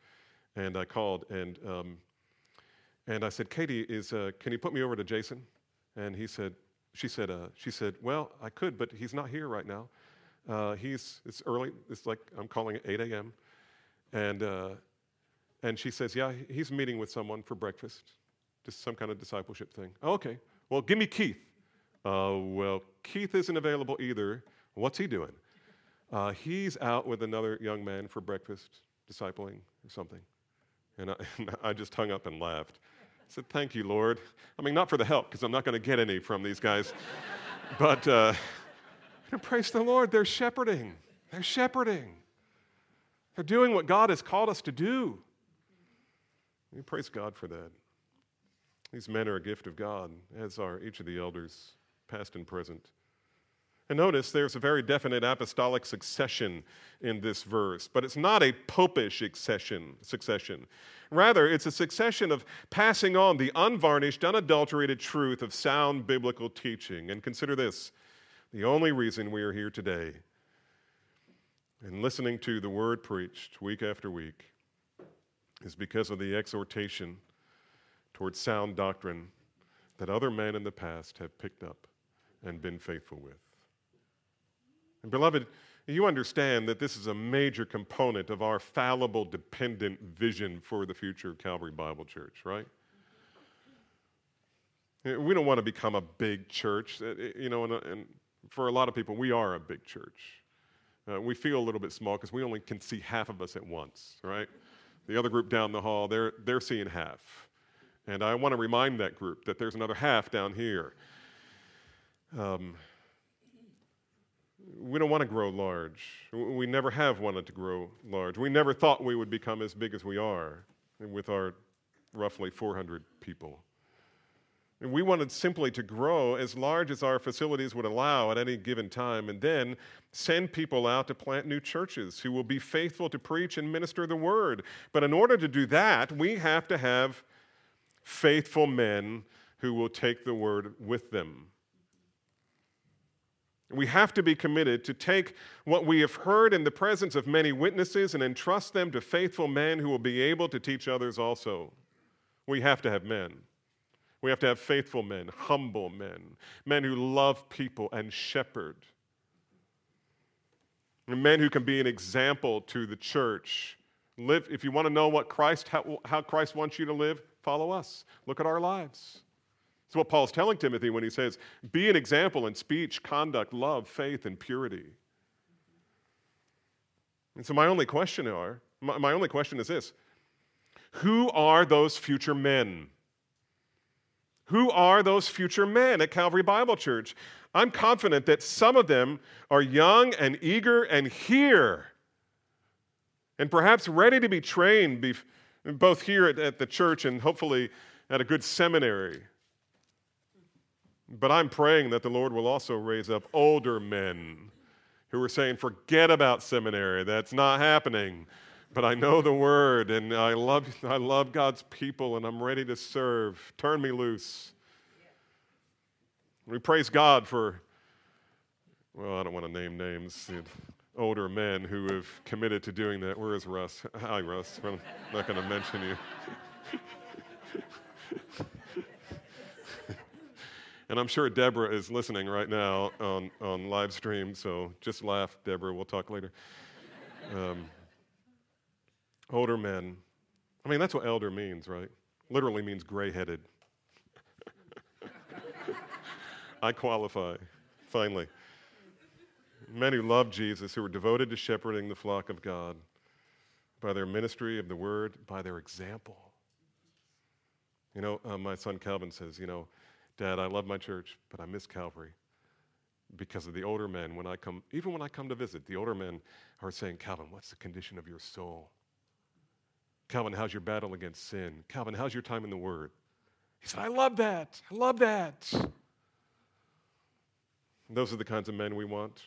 And I called, and I said, Katie, can you put me over to Jason? And she said, well, I could, but he's not here right now. It's early. It's like I'm calling at 8 a.m. And she says, yeah, he's meeting with someone for breakfast, just some kind of discipleship thing. Oh, okay. Well, give me Keith. Well, Keith isn't available either. What's he doing? He's out with another young man for breakfast, discipling or something. And I just hung up and laughed. I said, thank you, Lord. I mean, not for the help, because I'm not going to get any from these guys. But praise the Lord, they're shepherding. They're shepherding. They're doing what God has called us to do. We praise God for that. These men are a gift of God, as are each of the elders, past and present. And notice there's a very definite apostolic succession in this verse, but it's not a popish succession. Rather, it's a succession of passing on the unvarnished, unadulterated truth of sound biblical teaching. And consider this, the only reason we are here today and listening to the word preached week after week is because of the exhortation towards sound doctrine that other men in the past have picked up and been faithful with. And beloved, you understand that this is a major component of our fallible, dependent vision for the future of Calvary Bible Church, right? We don't want to become a big church. You know, and for a lot of people, we are a big church. We feel a little bit small because we only can see half of us at once, right? The other group down the hall, they're seeing half. And I want to remind that group that there's another half down here. We don't want to grow large. We never have wanted to grow large. We never thought we would become as big as we are with our roughly 400 people. And we wanted simply to grow as large as our facilities would allow at any given time, and then send people out to plant new churches who will be faithful to preach and minister the word. But in order to do that, we have to have faithful men who will take the word with them. We have to be committed to take what we have heard in the presence of many witnesses and entrust them to faithful men who will be able to teach others also. We have to have men. We have to have faithful men, humble men who love people and shepherd, and men who can be an example to the church. Live. If you want to know what how Christ wants you to live, follow us. Look at our lives. It's what Paul's telling Timothy when he says, be an example in speech, conduct, love, faith, and purity. And so my only question is this. Who are those future men? Who are those future men at Calvary Bible Church? I'm confident that some of them are young and eager and here, and perhaps ready to be trained both here at the church and hopefully at a good seminary. But I'm praying that the Lord will also raise up older men who are saying, forget about seminary, that's not happening. But I know the word, and I love God's people, and I'm ready to serve. Turn me loose. We praise God for, well, I don't want to name names, older men who have committed to doing that. Where is Russ? Hi, Russ. I'm not going to mention you. And I'm sure Deborah is listening right now on live stream, so just laugh, Deborah. We'll talk later. Older men. I mean, that's what elder means, right? Literally means gray-headed. I qualify, finally. Men who love Jesus, who are devoted to shepherding the flock of God by their ministry of the word, by their example. You know, my son Calvin says, you know, Dad, I love my church, but I miss Calvary because of the older men. When I come, even when I come to visit, the older men are saying, Calvin, what's the condition of your soul? Calvin, how's your battle against sin? Calvin, how's your time in the Word? He said, I love that. I love that. And those are the kinds of men we want.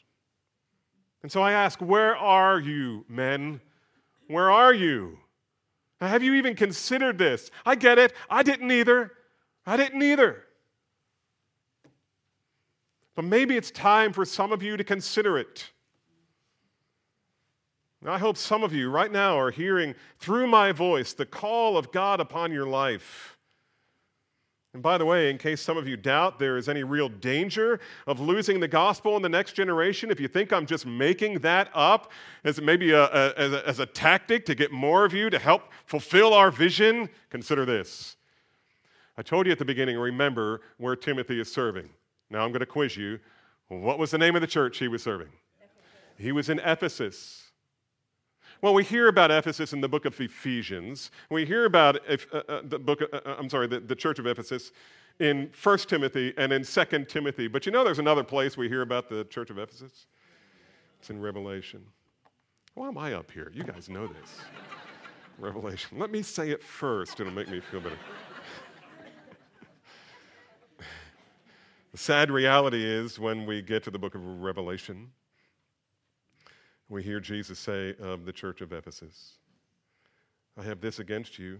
And so I ask, where are you, men? Where are you? Now, have you even considered this? I get it. I didn't either. But maybe it's time for some of you to consider it. Now, I hope some of you right now are hearing through my voice the call of God upon your life. And by the way, in case some of you doubt there is any real danger of losing the gospel in the next generation, if you think I'm just making that up as maybe as a tactic to get more of you to help fulfill our vision, consider this. I told you at the beginning, remember where Timothy is serving. Now I'm going to quiz you. What was the name of the church he was serving? He was in Ephesus. Well, we hear about Ephesus in the book of Ephesians. We hear about the church of Ephesus in 1 Timothy and in 2 Timothy. But you know there's another place we hear about the church of Ephesus? It's in Revelation. Why am I up here? You guys know this. Revelation. Let me say it first. It'll make me feel better. The sad reality is when we get to the book of Revelation, we hear Jesus say of the church of Ephesus, I have this against you.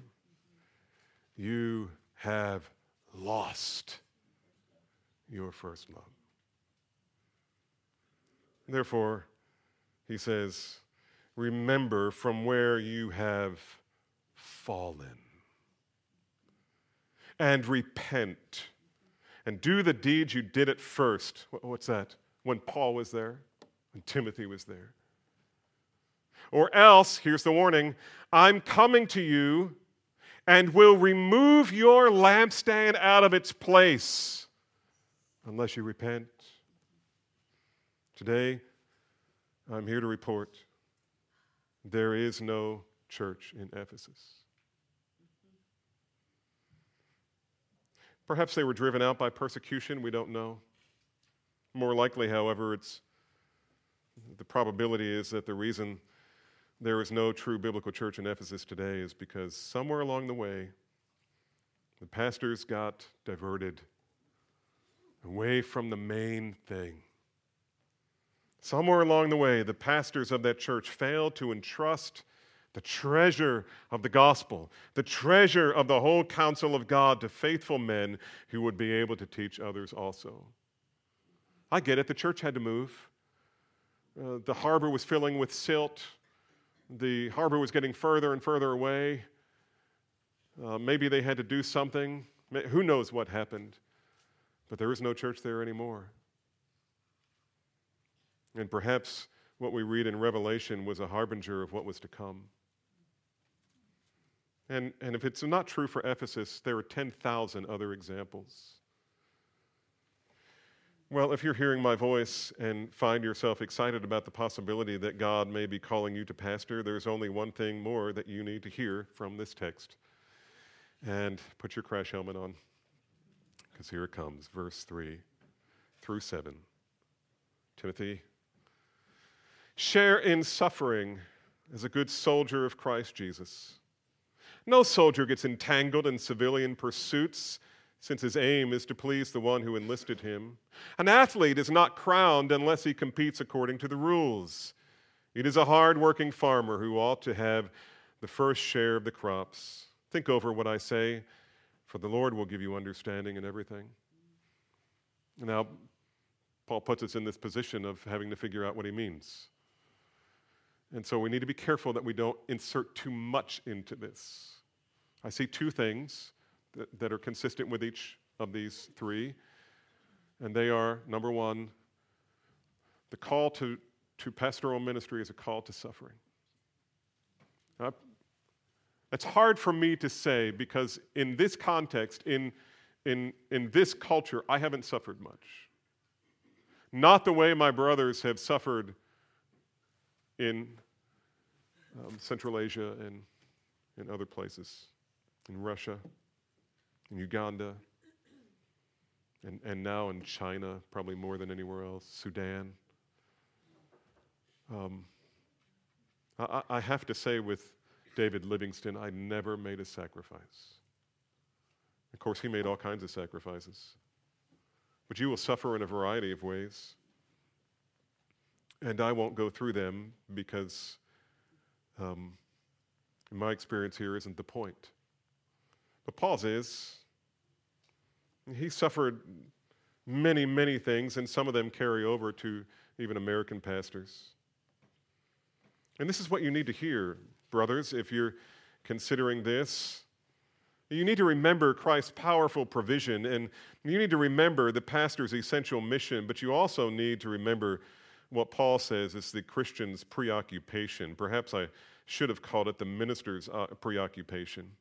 You have lost your first love. Therefore, he says, remember from where you have fallen and repent and do the deeds you did at first. What's that? When Paul was there, when Timothy was there. Or else, here's the warning, I'm coming to you and will remove your lampstand out of its place unless you repent. Today, I'm here to report there is no church in Ephesus. Perhaps they were driven out by persecution, we don't know. More likely, however, the probability is that the reason there is no true biblical church in Ephesus today is because somewhere along the way, the pastors got diverted away from the main thing. Somewhere along the way, the pastors of that church failed to entrust the treasure of the gospel, the treasure of the whole counsel of God to faithful men who would be able to teach others also. I get it. The church had to move. The harbor was filling with silt. The harbor was getting further and further away. Maybe they had to do something. Who knows what happened? But there is no church there anymore. And perhaps what we read in Revelation was a harbinger of what was to come. And if it's not true for Ephesus, there are 10,000 other examples. Well, if you're hearing my voice and find yourself excited about the possibility that God may be calling you to pastor, there's only one thing more that you need to hear from this text. And put your crash helmet on, because here it comes, verse 3 through 7. Timothy, share in suffering as a good soldier of Christ Jesus. No soldier gets entangled in civilian pursuits, since his aim is to please the one who enlisted him. An athlete is not crowned unless he competes according to the rules. It is a hard-working farmer who ought to have the first share of the crops. Think over what I say, for the Lord will give you understanding in everything. Now, Paul puts us in this position of having to figure out what he means. And so we need to be careful that we don't insert too much into this. I see two things that are consistent with each of these three. And they are, number one, the call to pastoral ministry is a call to suffering. That's hard for me to say because in this context, in this culture, I haven't suffered much. Not the way my brothers have suffered in Central Asia and in other places, in Russia, in Uganda, and now in China, probably more than anywhere else, Sudan. I have to say with David Livingston, I never made a sacrifice. Of course, he made all kinds of sacrifices. But you will suffer in a variety of ways. And I won't go through them because my experience here isn't the point. But Paul's is. He suffered many, many things, and some of them carry over to even American pastors. And this is what you need to hear, brothers, if you're considering this. You need to remember Christ's powerful provision, and you need to remember the pastor's essential mission, but you also need to remember what Paul says is the Christian's preoccupation. Perhaps I should have called it the minister's preoccupation.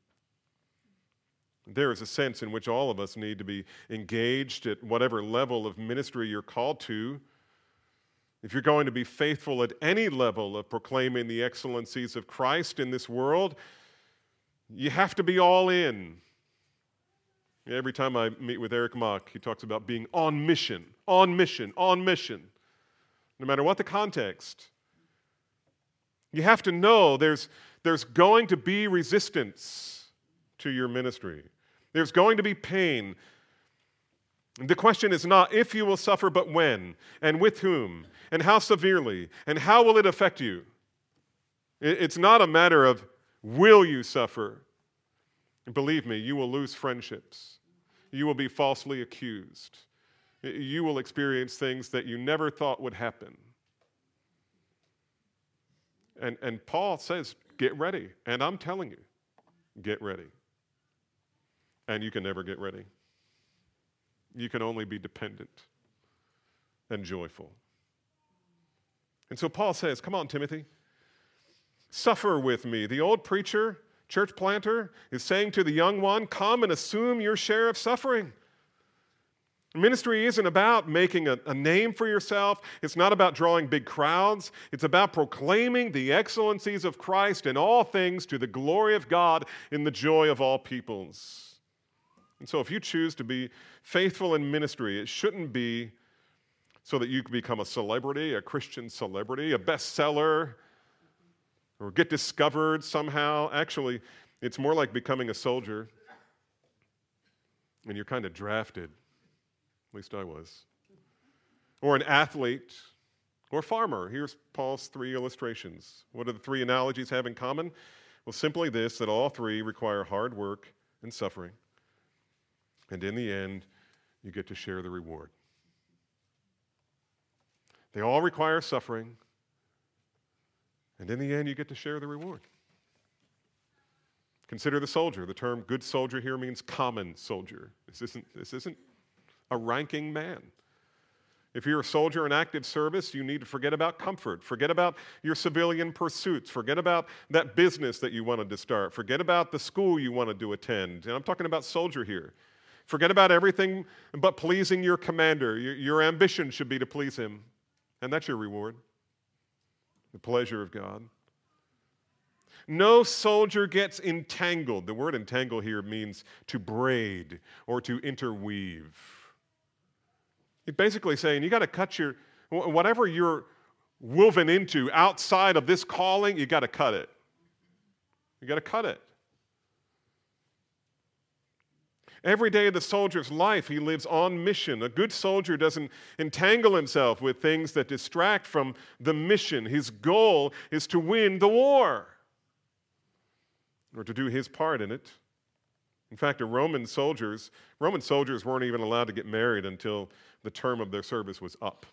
There is a sense in which all of us need to be engaged at whatever level of ministry you're called to. If you're going to be faithful at any level of proclaiming the excellencies of Christ in this world, you have to be all in. Every time I meet with Eric Mock, he talks about being on mission, on mission, on mission. No matter what the context, you have to know there's going to be resistance to your ministry. There's going to be pain. The question is not if you will suffer, but when, and with whom, and how severely, and how will it affect you? It's not a matter of will you suffer. And believe me, you will lose friendships. You will be falsely accused. You will experience things that you never thought would happen. And Paul says, get ready. And I'm telling you, get ready. And you can never get ready. You can only be dependent and joyful. And so Paul says, come on, Timothy, suffer with me. The old preacher, church planter, is saying to the young one, come and assume your share of suffering. Ministry isn't about making a name for yourself. It's not about drawing big crowds. It's about proclaiming the excellencies of Christ in all things to the glory of God in the joy of all peoples. And so if you choose to be faithful in ministry, it shouldn't be so that you can become a celebrity, a Christian celebrity, a bestseller, or get discovered somehow. Actually, it's more like becoming a soldier, and you're kind of drafted. At least I was. Or an athlete, or a farmer. Here's Paul's three illustrations. What do the three analogies have in common? Well, simply this, that all three require hard work and suffering. And in the end, you get to share the reward. They all require suffering. And in the end, you get to share the reward. Consider the soldier. The term good soldier here means common soldier. This isn't a ranking man. If you're a soldier in active service, you need to forget about comfort, forget about your civilian pursuits, forget about that business that you wanted to start, forget about the school you wanted to attend. And I'm talking about soldier here. Forget about everything but pleasing your commander. Your ambition should be to please him, and that's your reward, the pleasure of God. No soldier gets entangled. The word entangle here means to braid or to interweave. It's basically saying you got to cut your, whatever you're woven into outside of this calling, you got to cut it. You got to cut it. Every day of the soldier's life, he lives on mission. A good soldier doesn't entangle himself with things that distract from the mission. His goal is to win the war or to do his part in it. In fact, Roman soldiers weren't even allowed to get married until the term of their service was up,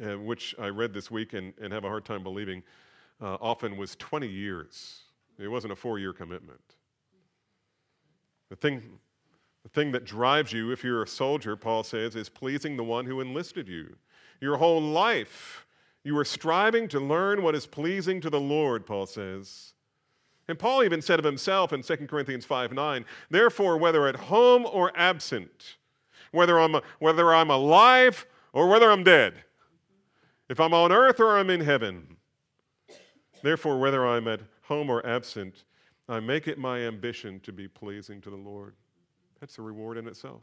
which I read this week and have a hard time believing often was 20 years. It wasn't a 4-year commitment. The thing, The thing that drives you, if you're a soldier, Paul says, is pleasing the one who enlisted you. Your whole life, you are striving to learn what is pleasing to the Lord, Paul says. And Paul even said of himself in 2 Corinthians 5:9, therefore, whether at home or absent, whether I'm alive or whether I'm dead, if I'm on earth or I'm in heaven, therefore, whether I'm at home or absent, I make it my ambition to be pleasing to the Lord. That's a reward in itself.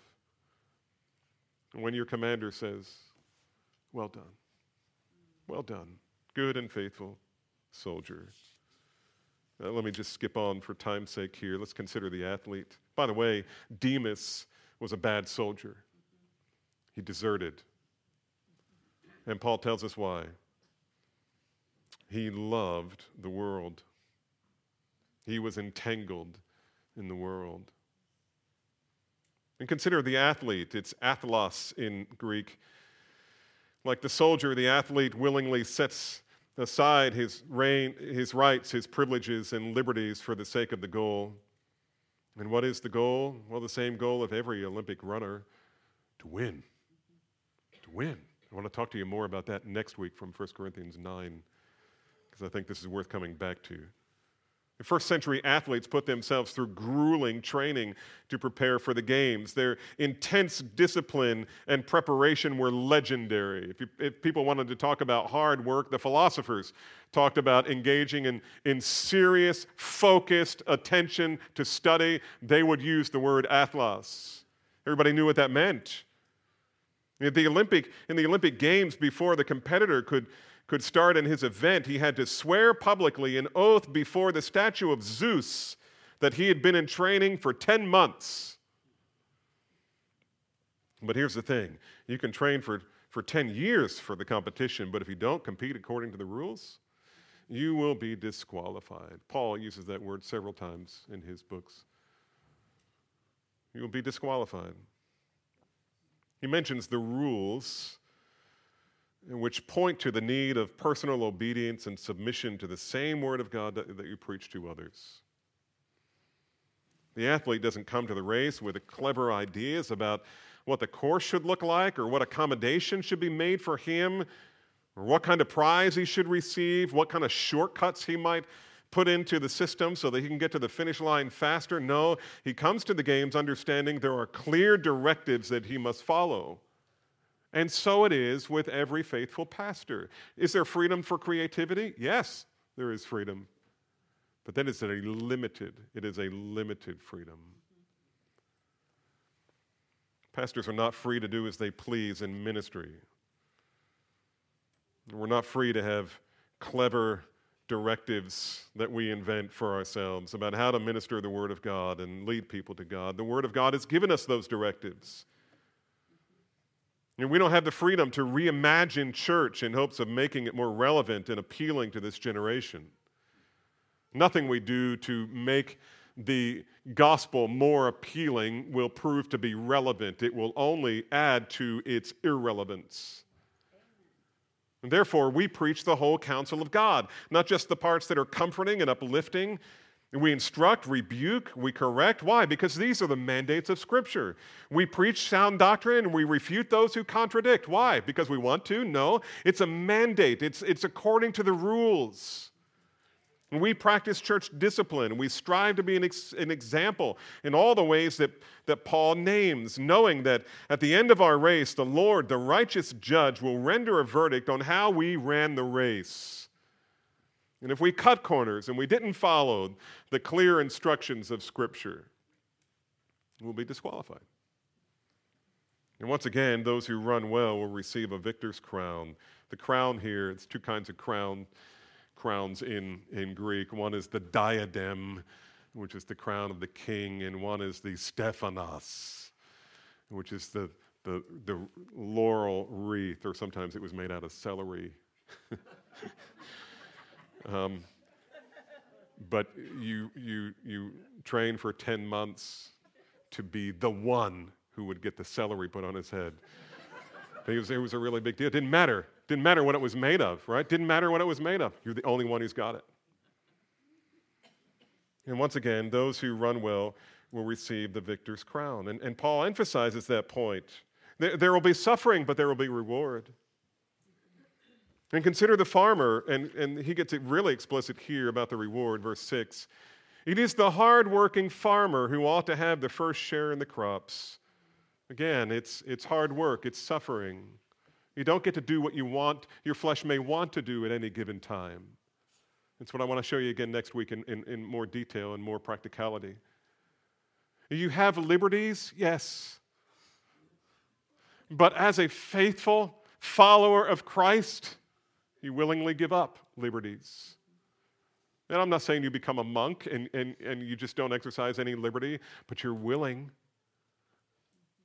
And when your commander says, well done, good and faithful soldier. Now, let me just skip on for time's sake here. Let's consider the athlete. By the way, Demas was a bad soldier. He deserted. And Paul tells us why. He loved the world. He was entangled in the world. And consider the athlete. It's athlos in Greek. Like the soldier, the athlete willingly sets aside his rights, his privileges, and liberties for the sake of the goal. And what is the goal? Well, the same goal of every Olympic runner, to win. To win. I want to talk to you more about that next week from 1 Corinthians 9, because I think this is worth coming back to. The first century athletes put themselves through grueling training to prepare for the games. Their intense discipline and preparation were legendary. If people wanted to talk about hard work, the philosophers talked about engaging in serious, focused attention to study. They would use the word athlos. Everybody knew what that meant. In the Olympic Games, before the competitor could start in his event, he had to swear publicly an oath before the statue of Zeus that he had been in training for 10 months. But here's the thing. You can train for 10 years for the competition, but if you don't compete according to the rules, you will be disqualified. Paul uses that word several times in his books. You will be disqualified. He mentions the rules, which point to the need of personal obedience and submission to the same word of God that you preach to others. The athlete doesn't come to the race with clever ideas about what the course should look like or what accommodation should be made for him or what kind of prize he should receive, what kind of shortcuts he might put into the system so that he can get to the finish line faster. No, he comes to the games understanding there are clear directives that he must follow. And so it is with every faithful pastor. Is there freedom for creativity? Yes, there is freedom. But then it is a limited freedom. Pastors are not free to do as they please in ministry. We're not free to have clever directives that we invent for ourselves about how to minister the Word of God and lead people to God. The Word of God has given us those directives. And we don't have the freedom to reimagine church in hopes of making it more relevant and appealing to this generation. Nothing we do to make the gospel more appealing will prove to be relevant. It will only add to its irrelevance. And therefore, we preach the whole counsel of God, not just the parts that are comforting and uplifting. We instruct, rebuke, we correct. Why? Because these are the mandates of Scripture. We preach sound doctrine and we refute those who contradict. Why? Because we want to? No. It's a mandate. It's according to the rules. We practice church discipline and we strive to be an example in all the ways that Paul names, knowing that at the end of our race, the Lord, the righteous judge, will render a verdict on how we ran the race. And if we cut corners and we didn't follow the clear instructions of Scripture, we'll be disqualified. And once again, those who run well will receive a victor's crown. The crown here, it's two kinds of crowns in Greek. One is the diadem, which is the crown of the king, and one is the stephanos, which is the laurel wreath, or sometimes it was made out of celery. But you train for 10 months to be the one who would get the celery put on his head. It was a really big deal. It didn't matter. Didn't matter what it was made of, right? Didn't matter what it was made of. You're the only one who's got it. And once again, those who run well will receive the victor's crown. And Paul emphasizes that point. There will be suffering, but there will be reward. And consider the farmer, and he gets it really explicit here about the reward, verse 6. It is the hard-working farmer who ought to have the first share in the crops. Again, it's hard work, it's suffering. You don't get to do what you want, your flesh may want to do at any given time. That's what I want to show you again next week in more detail and more practicality. You have liberties, yes. But as a faithful follower of Christ, you willingly give up liberties. And I'm not saying you become a monk and you just don't exercise any liberty, but you're willing.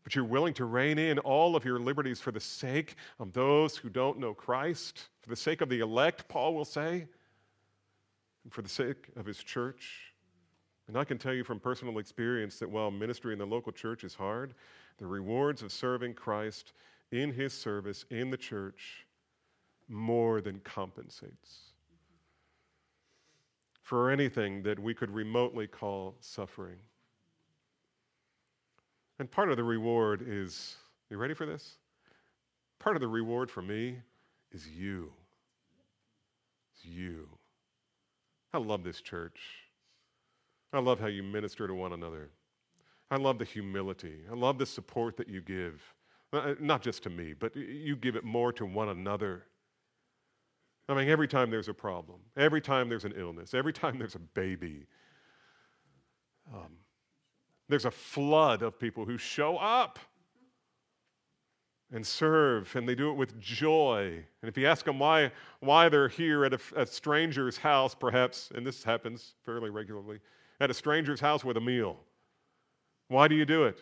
But you're willing to rein in all of your liberties for the sake of those who don't know Christ, for the sake of the elect, Paul will say, and for the sake of his church. And I can tell you from personal experience that while ministry in the local church is hard, the rewards of serving Christ in his service in the church more than compensates for anything that we could remotely call suffering. And part of the reward is, you ready for this? Part of the reward for me is you. It's you. I love this church. I love how you minister to one another. I love the humility. I love the support that you give. Not just to me, but you give it more to one another. I mean, every time there's a problem, every time there's an illness, every time there's a baby, there's a flood of people who show up and serve, and they do it with joy. And if you ask them why they're here at a stranger's house, perhaps, and this happens fairly regularly, at a stranger's house with a meal, why do you do it?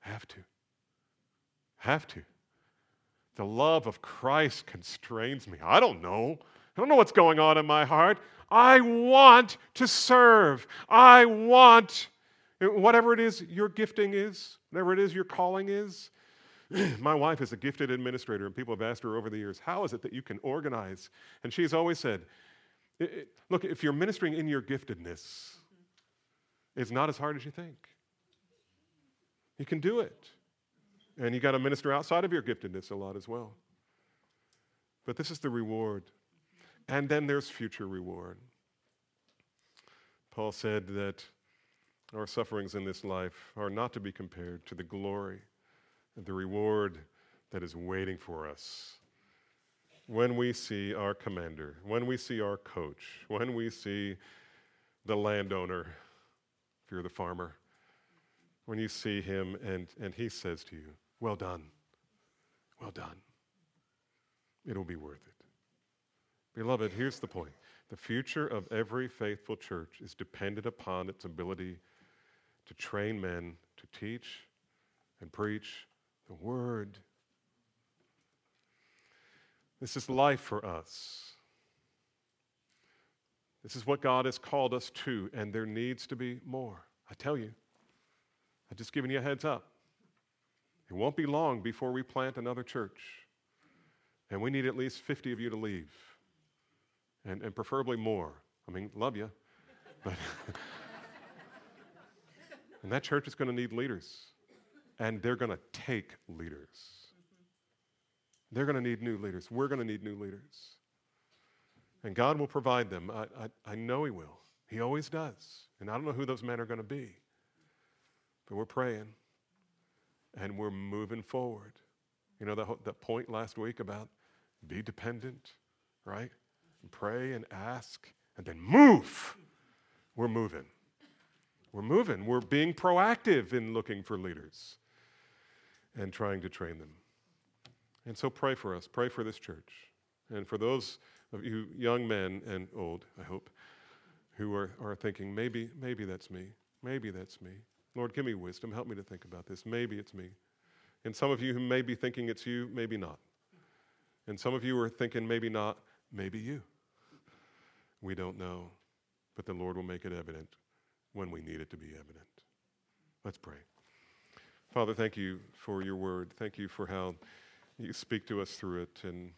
Have to. The love of Christ constrains me. I don't know what's going on in my heart. I want to serve. I want whatever it is your gifting is, whatever it is your calling is. My wife is a gifted administrator, and people have asked her over the years, how is it that you can organize? And she's always said, look, if you're ministering in your giftedness, it's not as hard as you think. You can do it. And you got to minister outside of your giftedness a lot as well. But this is the reward. And then there's future reward. Paul said that our sufferings in this life are not to be compared to the glory and the reward that is waiting for us. When we see our commander, when we see our coach, when we see the landowner, if you're the farmer, when you see him and he says to you, well done, well done. It'll be worth it. Beloved, here's the point. The future of every faithful church is dependent upon its ability to train men to teach and preach the word. This is life for us. This is what God has called us to, and there needs to be more. I tell you, I've just given you a heads up. It won't be long before we plant another church, and we need at least 50 of you to leave, and preferably more. I mean, love you, but and that church is going to need leaders, and they're going to take leaders. They're going to need new leaders. We're going to need new leaders, and God will provide them. I know He will. He always does, and I don't know who those men are going to be. But we're praying, and we're moving forward. You know that point last week about be dependent, right? And pray and ask, and then move. We're moving. We're moving. We're being proactive in looking for leaders and trying to train them. And so pray for us. Pray for this church. And for those of you young men and old, I hope, who are thinking, maybe that's me. Maybe that's me. Lord, give me wisdom. Help me to think about this. Maybe it's me. And some of you who may be thinking it's you, maybe not. And some of you are thinking maybe not, maybe you. We don't know, but the Lord will make it evident when we need it to be evident. Let's pray. Father, thank you for your word. Thank you for how you speak to us through it, and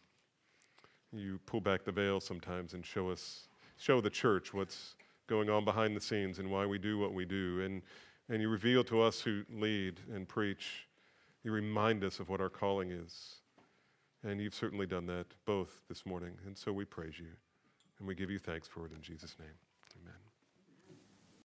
you pull back the veil sometimes and show the church what's going on behind the scenes and why we do what we do. And And you reveal to us who lead and preach, you remind us of what our calling is. And you've certainly done that both this morning. And so we praise you, and we give you thanks for it in Jesus' name.